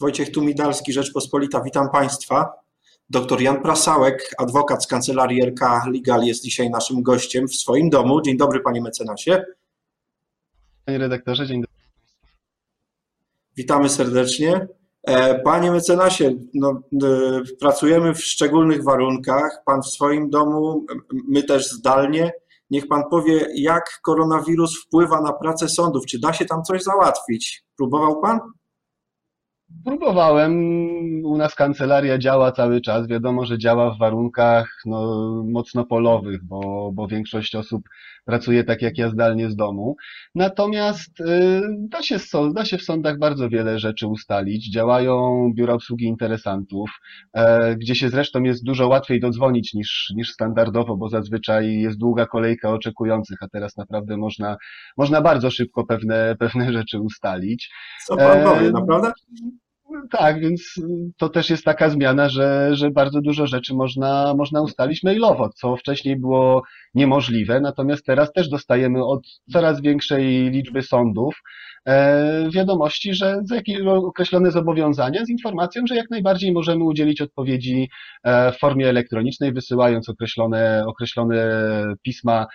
Wojciech Tumidalski, Rzeczpospolita, witam Państwa. Doktor Jan Prasałek, adwokat z kancelarii RK Legal, jest dzisiaj naszym gościem w swoim domu. Dzień dobry, panie mecenasie. Panie redaktorze, dzień dobry. Witamy serdecznie. Panie mecenasie, no, pracujemy w szczególnych warunkach. Pan w swoim domu, my też zdalnie. Niech pan powie, jak koronawirus wpływa na pracę sądów. Czy da się tam coś załatwić? Próbował pan? Próbowałem. U nas kancelaria działa cały czas. Wiadomo, że działa w warunkach mocno polowych, bo większość osób pracuje tak jak ja zdalnie z domu. Natomiast da się w sądach bardzo wiele rzeczy ustalić. Działają biura obsługi interesantów, gdzie się zresztą jest dużo łatwiej dodzwonić niż standardowo, bo zazwyczaj jest długa kolejka oczekujących, a teraz naprawdę można bardzo szybko pewne rzeczy ustalić. Co pan powie, naprawdę? Tak, więc to też jest taka zmiana, że bardzo dużo rzeczy można ustalić mailowo, co wcześniej było niemożliwe, natomiast teraz też dostajemy od coraz większej liczby sądów wiadomości, że za jakieś określone zobowiązania z informacją, że jak najbardziej możemy udzielić odpowiedzi w formie elektronicznej, wysyłając określone pisma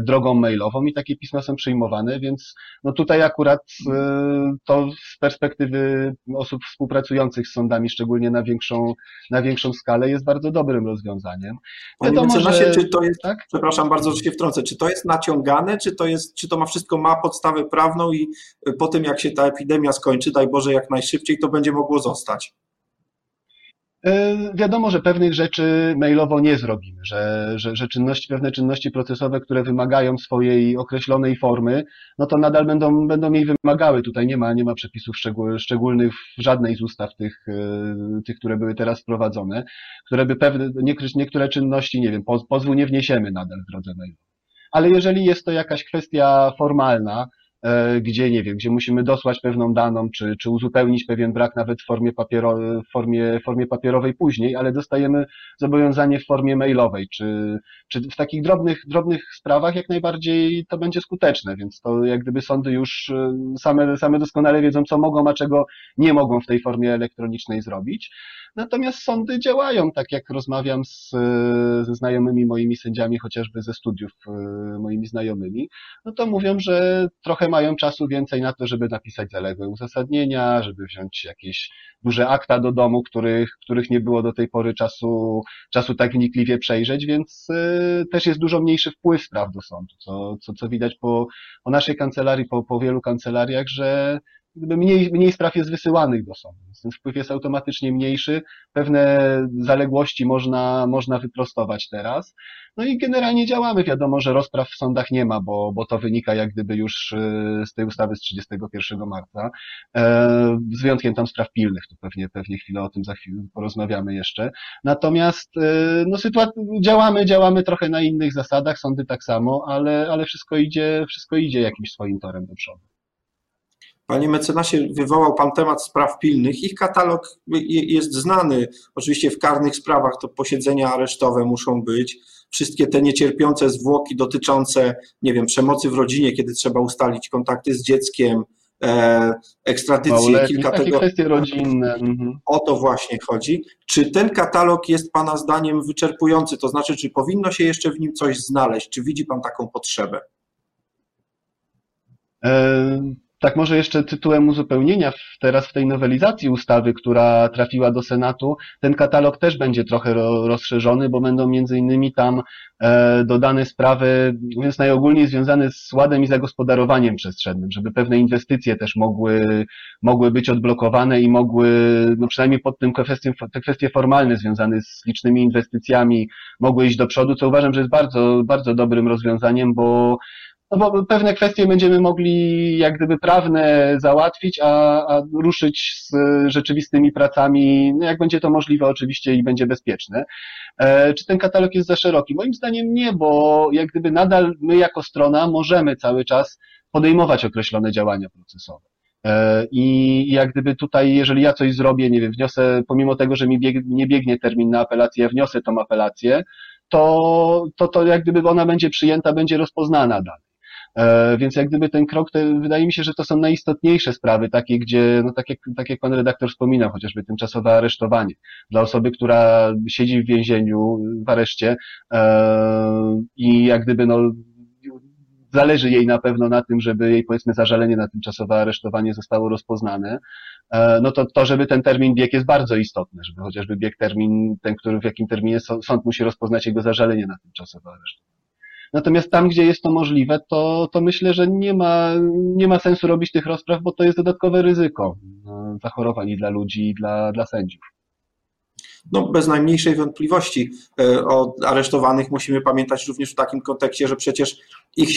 drogą mailową i takie pisma są przyjmowane, więc tutaj akurat to z perspektywy osób współpracujących z sądami, szczególnie na większą skalę, jest bardzo dobrym rozwiązaniem. Panie mecenasie, czy to jest, tak? Przepraszam bardzo, że się wtrącę, czy to jest naciągane, czy to wszystko ma podstawę prawną i po tym, jak się ta epidemia skończy, daj Boże, jak najszybciej, to będzie mogło zostać? Wiadomo, że pewnych rzeczy mailowo nie zrobimy, że pewne czynności procesowe, które wymagają swojej określonej formy, to nadal będą jej wymagały. Tutaj nie ma przepisów szczególnych w żadnej z ustaw tych, które były teraz wprowadzone, które by niektóre czynności, nie wiem, pozwu nie wniesiemy nadal w drodze mailowej. Ale jeżeli jest to jakaś kwestia formalna, gdzie musimy dosłać pewną daną, czy uzupełnić pewien brak nawet w formie papierowej później, ale dostajemy zobowiązanie w formie mailowej, czy w takich drobnych sprawach jak najbardziej to będzie skuteczne, więc to jak gdyby sądy już same doskonale wiedzą, co mogą, a czego nie mogą w tej formie elektronicznej zrobić. Natomiast sądy działają, tak jak rozmawiam ze znajomymi moimi sędziami, chociażby ze studiów moimi znajomymi, to mówią, że trochę mają czasu więcej na to, żeby napisać zaległe uzasadnienia, żeby wziąć jakieś duże akta do domu, których nie było do tej pory czasu tak wnikliwie przejrzeć, więc też jest dużo mniejszy wpływ spraw do sądu, co widać po naszej kancelarii, po wielu kancelariach, że mniej spraw jest wysyłanych do sądu, więc ten wpływ jest automatycznie mniejszy, pewne zaległości można wyprostować teraz. I generalnie działamy. Wiadomo, że rozpraw w sądach nie ma, bo to wynika jak gdyby już z tej ustawy z 31 marca, z wyjątkiem tam spraw pilnych, to pewnie chwilę o tym za chwilę porozmawiamy jeszcze. Natomiast działamy trochę na innych zasadach, sądy tak samo, ale wszystko idzie jakimś swoim torem do przodu. Panie mecenasie, wywołał pan temat spraw pilnych. Ich katalog jest znany. Oczywiście w karnych sprawach to posiedzenia aresztowe muszą być. Wszystkie te niecierpiące zwłoki dotyczące, nie wiem, przemocy w rodzinie, kiedy trzeba ustalić kontakty z dzieckiem, ekstradycję, kilka tego. Kwestie rodzinne. O to właśnie chodzi. Czy ten katalog jest pana zdaniem wyczerpujący? To znaczy, czy powinno się jeszcze w nim coś znaleźć? Czy widzi pan taką potrzebę? Tak, może jeszcze tytułem uzupełnienia, teraz w tej nowelizacji ustawy, która trafiła do Senatu, ten katalog też będzie trochę rozszerzony, bo będą między innymi tam dodane sprawy, więc najogólniej związane z ładem i zagospodarowaniem przestrzennym, żeby pewne inwestycje też mogły być odblokowane i mogły, przynajmniej pod tym te kwestie formalne związane z licznymi inwestycjami mogły iść do przodu, co uważam, że jest bardzo, bardzo dobrym rozwiązaniem, bo pewne kwestie będziemy mogli jak gdyby prawne załatwić, a ruszyć z rzeczywistymi pracami, jak będzie to możliwe oczywiście i będzie bezpieczne. Czy ten katalog jest za szeroki? Moim zdaniem nie, bo jak gdyby nadal my jako strona możemy cały czas podejmować określone działania procesowe. I jak gdyby tutaj, jeżeli ja coś zrobię, nie wiem, wniosę, pomimo tego, że mi nie biegnie termin na apelację, ja wniosę tą apelację, to jak gdyby ona będzie przyjęta, będzie rozpoznana dalej. Więc jak gdyby ten krok, wydaje mi się, że to są najistotniejsze sprawy, takie gdzie, no tak jak pan redaktor wspominał, chociażby tymczasowe aresztowanie dla osoby, która siedzi w więzieniu, w areszcie i jak gdyby no zależy jej na pewno na tym, żeby jej powiedzmy zażalenie na tymczasowe aresztowanie zostało rozpoznane, no to żeby ten termin bieg jest bardzo istotny, żeby chociażby bieg termin, ten, który w jakim terminie sąd musi rozpoznać jego zażalenie na tymczasowe aresztowanie. Natomiast tam, gdzie jest to możliwe, to myślę, że nie ma sensu robić tych rozpraw, bo to jest dodatkowe ryzyko zachorowań dla ludzi i dla sędziów. No, bez najmniejszej wątpliwości o aresztowanych musimy pamiętać również w takim kontekście, że przecież ich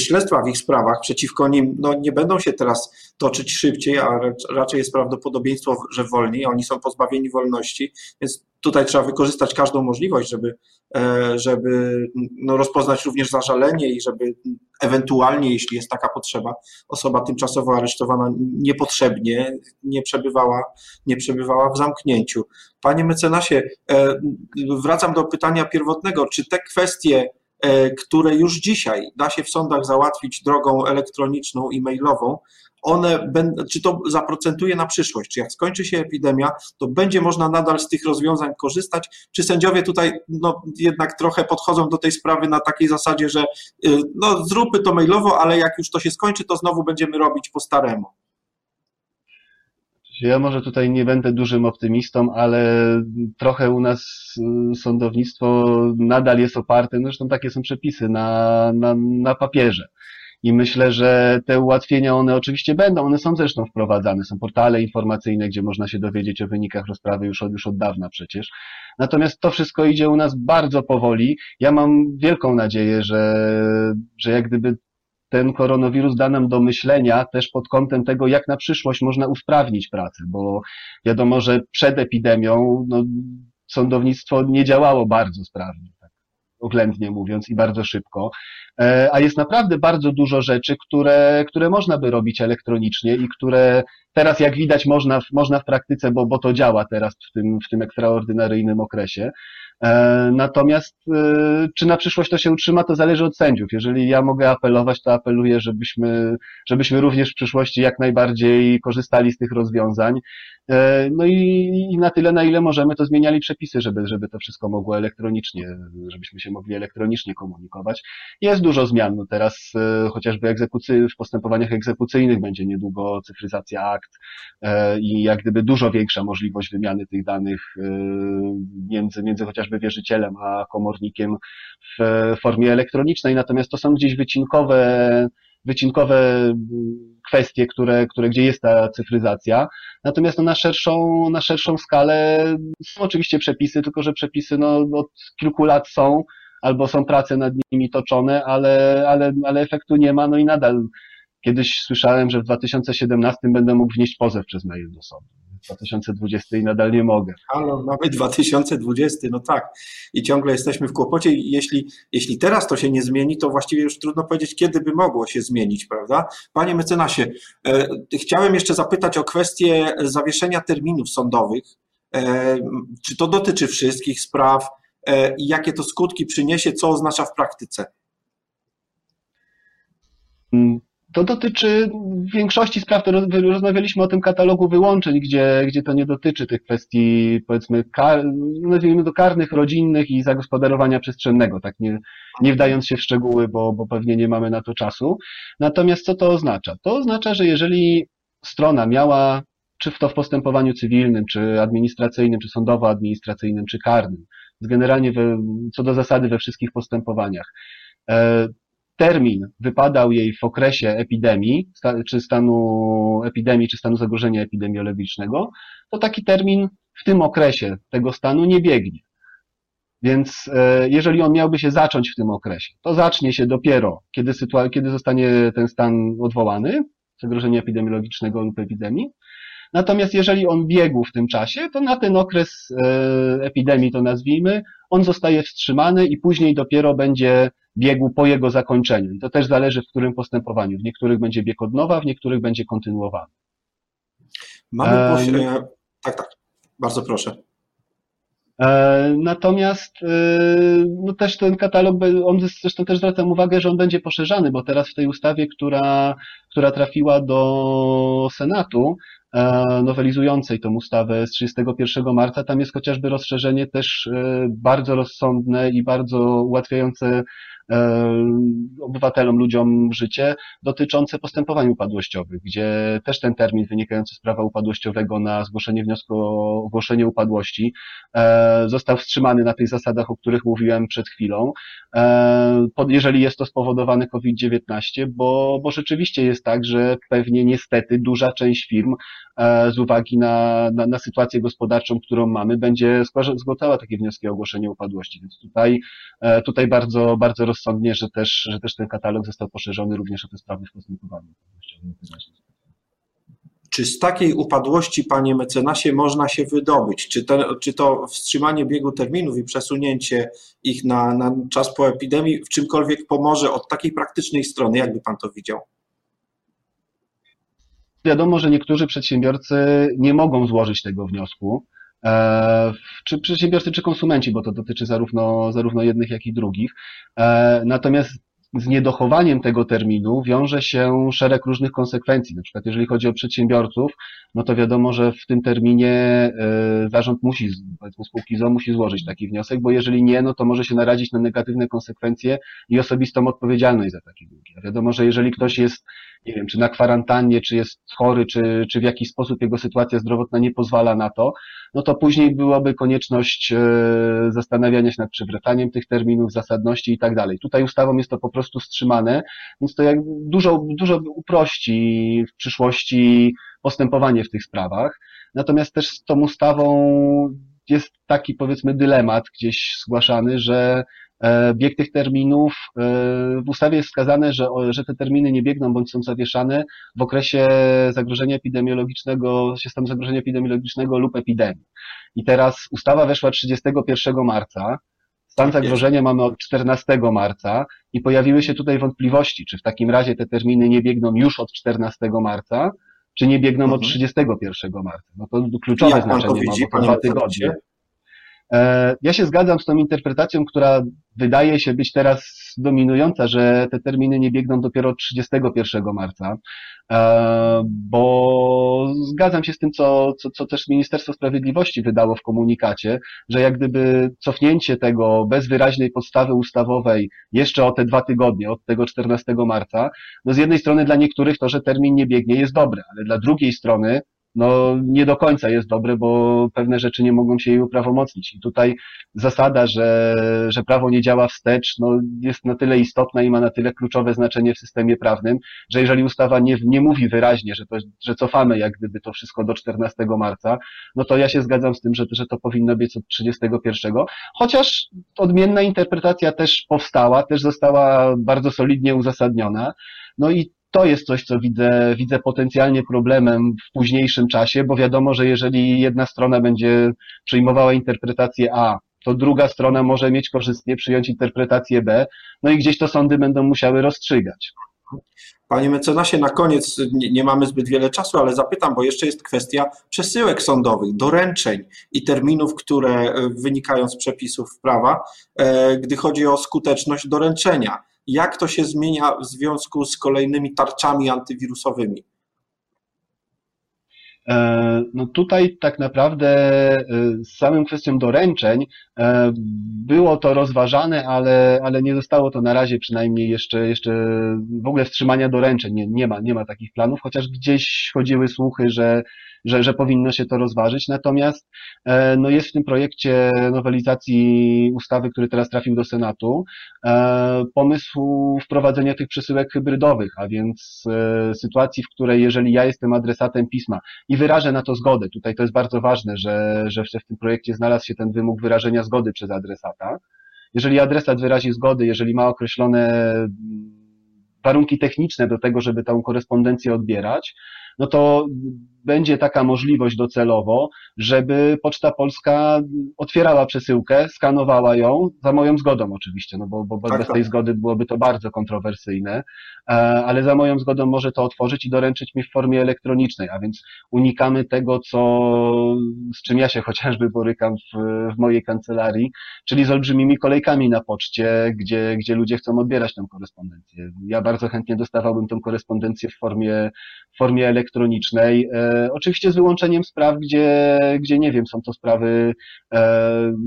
śledztwa w ich sprawach przeciwko nim no, nie będą się teraz toczyć szybciej, a raczej jest prawdopodobieństwo, że wolniej, oni są pozbawieni wolności, więc tutaj trzeba wykorzystać każdą możliwość, żeby no, rozpoznać również zażalenie i żeby ewentualnie, jeśli jest taka potrzeba, osoba tymczasowo aresztowana niepotrzebnie nie przebywała w zamknięciu. Panie mecenasie, wracam do pytania pierwotnego, czy te kwestie, które już dzisiaj da się w sądach załatwić drogą elektroniczną i mailową, czy to zaprocentuje na przyszłość, czy jak skończy się epidemia, to będzie można nadal z tych rozwiązań korzystać, czy sędziowie tutaj no, jednak trochę podchodzą do tej sprawy na takiej zasadzie, że no, zróbmy to mailowo, ale jak już to się skończy, to znowu będziemy robić po staremu? Ja może tutaj nie będę dużym optymistą, ale trochę u nas sądownictwo nadal jest oparte, no zresztą takie są przepisy, na papierze. I myślę, że te ułatwienia one oczywiście będą, one są zresztą wprowadzane, są portale informacyjne, gdzie można się dowiedzieć o wynikach rozprawy już od dawna przecież. Natomiast to wszystko idzie u nas bardzo powoli. Ja mam wielką nadzieję, że jak gdyby ten koronawirus da nam do myślenia też pod kątem tego, jak na przyszłość można usprawnić pracę, bo wiadomo, że przed epidemią no, sądownictwo nie działało bardzo sprawnie, tak oględnie mówiąc, i bardzo szybko, a jest naprawdę bardzo dużo rzeczy, które można by robić elektronicznie i które teraz, jak widać, można w praktyce, bo to działa teraz w tym ekstraordynaryjnym okresie. Natomiast czy na przyszłość to się utrzyma, to zależy od sędziów. Jeżeli ja mogę apelować, to apeluję, żebyśmy również w przyszłości jak najbardziej korzystali z tych rozwiązań. No i na tyle, na ile możemy, to zmieniali przepisy, żeby to wszystko mogło elektronicznie, żebyśmy się mogli elektronicznie komunikować. Jest dużo zmian. No teraz chociażby w postępowaniach egzekucyjnych będzie niedługo cyfryzacja akt i jak gdyby dużo większa możliwość wymiany tych danych między chociażby wierzycielem a komornikiem w formie elektronicznej. Natomiast to są gdzieś wycinkowe kwestie, które gdzie jest ta cyfryzacja. Natomiast no, na szerszą skalę są oczywiście przepisy, tylko że przepisy no, od kilku lat są, albo są prace nad nimi toczone, ale efektu nie ma. No i nadal kiedyś słyszałem, że w 2017 będę mógł wnieść pozew przez mail do sądu. 2020 i nadal nie mogę. Ale nawet 2020, no tak. I ciągle jesteśmy w kłopocie. Jeśli teraz to się nie zmieni, to właściwie już trudno powiedzieć, kiedy by mogło się zmienić, prawda? Panie mecenasie, chciałem jeszcze zapytać o kwestię zawieszenia terminów sądowych. Czy to dotyczy wszystkich spraw i jakie to skutki przyniesie, co oznacza w praktyce? To dotyczy większości spraw, to rozmawialiśmy o tym katalogu wyłączeń, gdzie to nie dotyczy tych kwestii, powiedzmy, nazwijmy to karnych, rodzinnych i zagospodarowania przestrzennego, tak nie wdając się w szczegóły, bo pewnie nie mamy na to czasu. Natomiast co to oznacza? To oznacza, że jeżeli strona miała, czy to w postępowaniu cywilnym, czy administracyjnym, czy sądowo-administracyjnym, czy karnym, generalnie co do zasady we wszystkich postępowaniach, termin wypadał jej w okresie epidemii, czy stanu epidemii, czy stanu zagrożenia epidemiologicznego, to taki termin w tym okresie tego stanu nie biegnie. Więc jeżeli on miałby się zacząć w tym okresie, to zacznie się dopiero, kiedy zostanie ten stan odwołany, zagrożenia epidemiologicznego lub epidemii. Natomiast jeżeli on biegł w tym czasie, to na ten okres epidemii, to nazwijmy, on zostaje wstrzymany i później dopiero będzie biegł po jego zakończeniu. I to też zależy, w którym postępowaniu. W niektórych będzie bieg od nowa, w niektórych będzie kontynuowany. Mamy... Tak, bardzo proszę. Natomiast no też ten katalog, on zresztą też zwracam uwagę, że on będzie poszerzany, bo teraz w tej ustawie, która trafiła do Senatu, nowelizującej tą ustawę z 31 marca, tam jest chociażby rozszerzenie też bardzo rozsądne i bardzo ułatwiające obywatelom, ludziom życie dotyczące postępowań upadłościowych, gdzie też ten termin wynikający z prawa upadłościowego na zgłoszenie wniosku o ogłoszenie upadłości został wstrzymany na tych zasadach, o których mówiłem przed chwilą, jeżeli jest to spowodowane COVID-19, bo rzeczywiście jest tak, że pewnie niestety duża część firm z uwagi na sytuację gospodarczą, którą mamy, będzie zgłaszała takie wnioski o ogłoszenie upadłości. Więc tutaj bardzo, bardzo rozsądnie, że też ten katalog został poszerzony również o te sprawy w postępowaniu. Czy z takiej upadłości, panie mecenasie, można się wydobyć? Czy to wstrzymanie biegu terminów i przesunięcie ich na czas po epidemii w czymkolwiek pomoże od takiej praktycznej strony? Jakby pan to widział? Wiadomo, że niektórzy przedsiębiorcy nie mogą złożyć tego wniosku, czy przedsiębiorcy, czy konsumenci, bo to dotyczy zarówno jednych, jak i drugich. Natomiast z niedochowaniem tego terminu wiąże się szereg różnych konsekwencji. Na przykład jeżeli chodzi o przedsiębiorców, no to wiadomo, że w tym terminie zarząd musi, powiedzmy spółki ZO musi złożyć taki wniosek, bo jeżeli nie, no to może się narazić na negatywne konsekwencje i osobistą odpowiedzialność za takie długi. A wiadomo, że jeżeli ktoś jest, nie wiem, czy na kwarantannie, czy jest chory, czy w jakiś sposób jego sytuacja zdrowotna nie pozwala na to, no to później byłaby konieczność zastanawiania się nad przywracaniem tych terminów, zasadności i tak dalej. Tutaj ustawą jest to po prostu wstrzymane, więc to jak dużo uprości w przyszłości postępowanie w tych sprawach. Natomiast też z tą ustawą jest taki, powiedzmy, dylemat gdzieś zgłaszany, że bieg tych terminów, w ustawie jest wskazane, że te terminy nie biegną bądź są zawieszane w okresie zagrożenia epidemiologicznego, systemu zagrożenia epidemiologicznego lub epidemii. I teraz ustawa weszła 31 marca, stan zagrożenia mamy od 14 marca i pojawiły się tutaj wątpliwości, czy w takim razie te terminy nie biegną już od 14 marca, czy nie biegną od 31 marca. No to kluczowe znaczenie ma 2 tygodnie. Ja się zgadzam z tą interpretacją, która wydaje się być teraz dominująca, że te terminy nie biegną dopiero 31 marca, bo zgadzam się z tym, co też Ministerstwo Sprawiedliwości wydało w komunikacie, że jak gdyby cofnięcie tego bez wyraźnej podstawy ustawowej jeszcze o te 2 tygodnie, od tego 14 marca, no z jednej strony dla niektórych to, że termin nie biegnie, jest dobre, ale dla drugiej strony no nie do końca jest dobre, bo pewne rzeczy nie mogą się jej uprawomocnić. I tutaj zasada, że prawo nie działa wstecz, no jest na tyle istotna i ma na tyle kluczowe znaczenie w systemie prawnym, że jeżeli ustawa nie mówi wyraźnie, że cofamy jak gdyby to wszystko do 14 marca, no to ja się zgadzam z tym, że to powinno być od 31. Chociaż odmienna interpretacja też powstała, też została bardzo solidnie uzasadniona. No i to jest coś, co widzę potencjalnie problemem w późniejszym czasie, bo wiadomo, że jeżeli jedna strona będzie przyjmowała interpretację A, to druga strona może mieć korzystnie przyjąć interpretację B, no i gdzieś to sądy będą musiały rozstrzygać. Panie mecenasie, na koniec, nie mamy zbyt wiele czasu, ale zapytam, bo jeszcze jest kwestia przesyłek sądowych, doręczeń i terminów, które wynikają z przepisów prawa, gdy chodzi o skuteczność doręczenia. Jak to się zmienia w związku z kolejnymi tarczami antywirusowymi? No tutaj tak naprawdę z samym kwestią doręczeń było to rozważane, ale nie zostało to na razie przynajmniej jeszcze w ogóle wstrzymania doręczeń. Nie ma takich planów, chociaż gdzieś chodziły słuchy, że powinno się to rozważyć. Natomiast no jest w tym projekcie nowelizacji ustawy, który teraz trafił do Senatu, pomysł wprowadzenia tych przesyłek hybrydowych, a więc sytuacji, w której jeżeli ja jestem adresatem pisma i wyrażę na to zgodę, tutaj to jest bardzo ważne, że w tym projekcie znalazł się ten wymóg wyrażenia zgody przez adresata. Jeżeli adresat wyrazi zgody, jeżeli ma określone warunki techniczne do tego, żeby tą korespondencję odbierać, no to będzie taka możliwość docelowo, żeby Poczta Polska otwierała przesyłkę, skanowała ją, za moją zgodą oczywiście, no bo tak, bez tej zgody byłoby to bardzo kontrowersyjne, ale za moją zgodą może to otworzyć i doręczyć mi w formie elektronicznej, a więc unikamy tego, co z czym ja się chociażby borykam w mojej kancelarii, czyli z olbrzymimi kolejkami na poczcie, gdzie ludzie chcą odbierać tę korespondencję. Ja bardzo chętnie dostawałbym tę korespondencję w formie elektronicznej, oczywiście z wyłączeniem spraw, gdzie nie wiem, są to sprawy,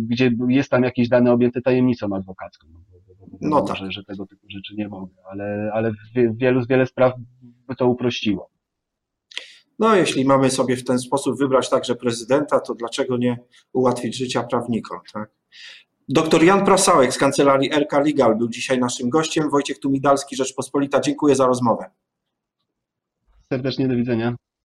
gdzie jest tam jakieś dane objęte tajemnicą adwokacką. No tak. Że tego typu rzeczy nie mogę, ale wiele spraw by to uprościło. No jeśli mamy sobie w ten sposób wybrać także prezydenta, to dlaczego nie ułatwić życia prawnikom, tak? Doktor Jan Prasałek z kancelarii RK Legal był dzisiaj naszym gościem. Wojciech Tumidalski, Rzeczpospolita. Dziękuję za rozmowę. Serdecznie do widzenia.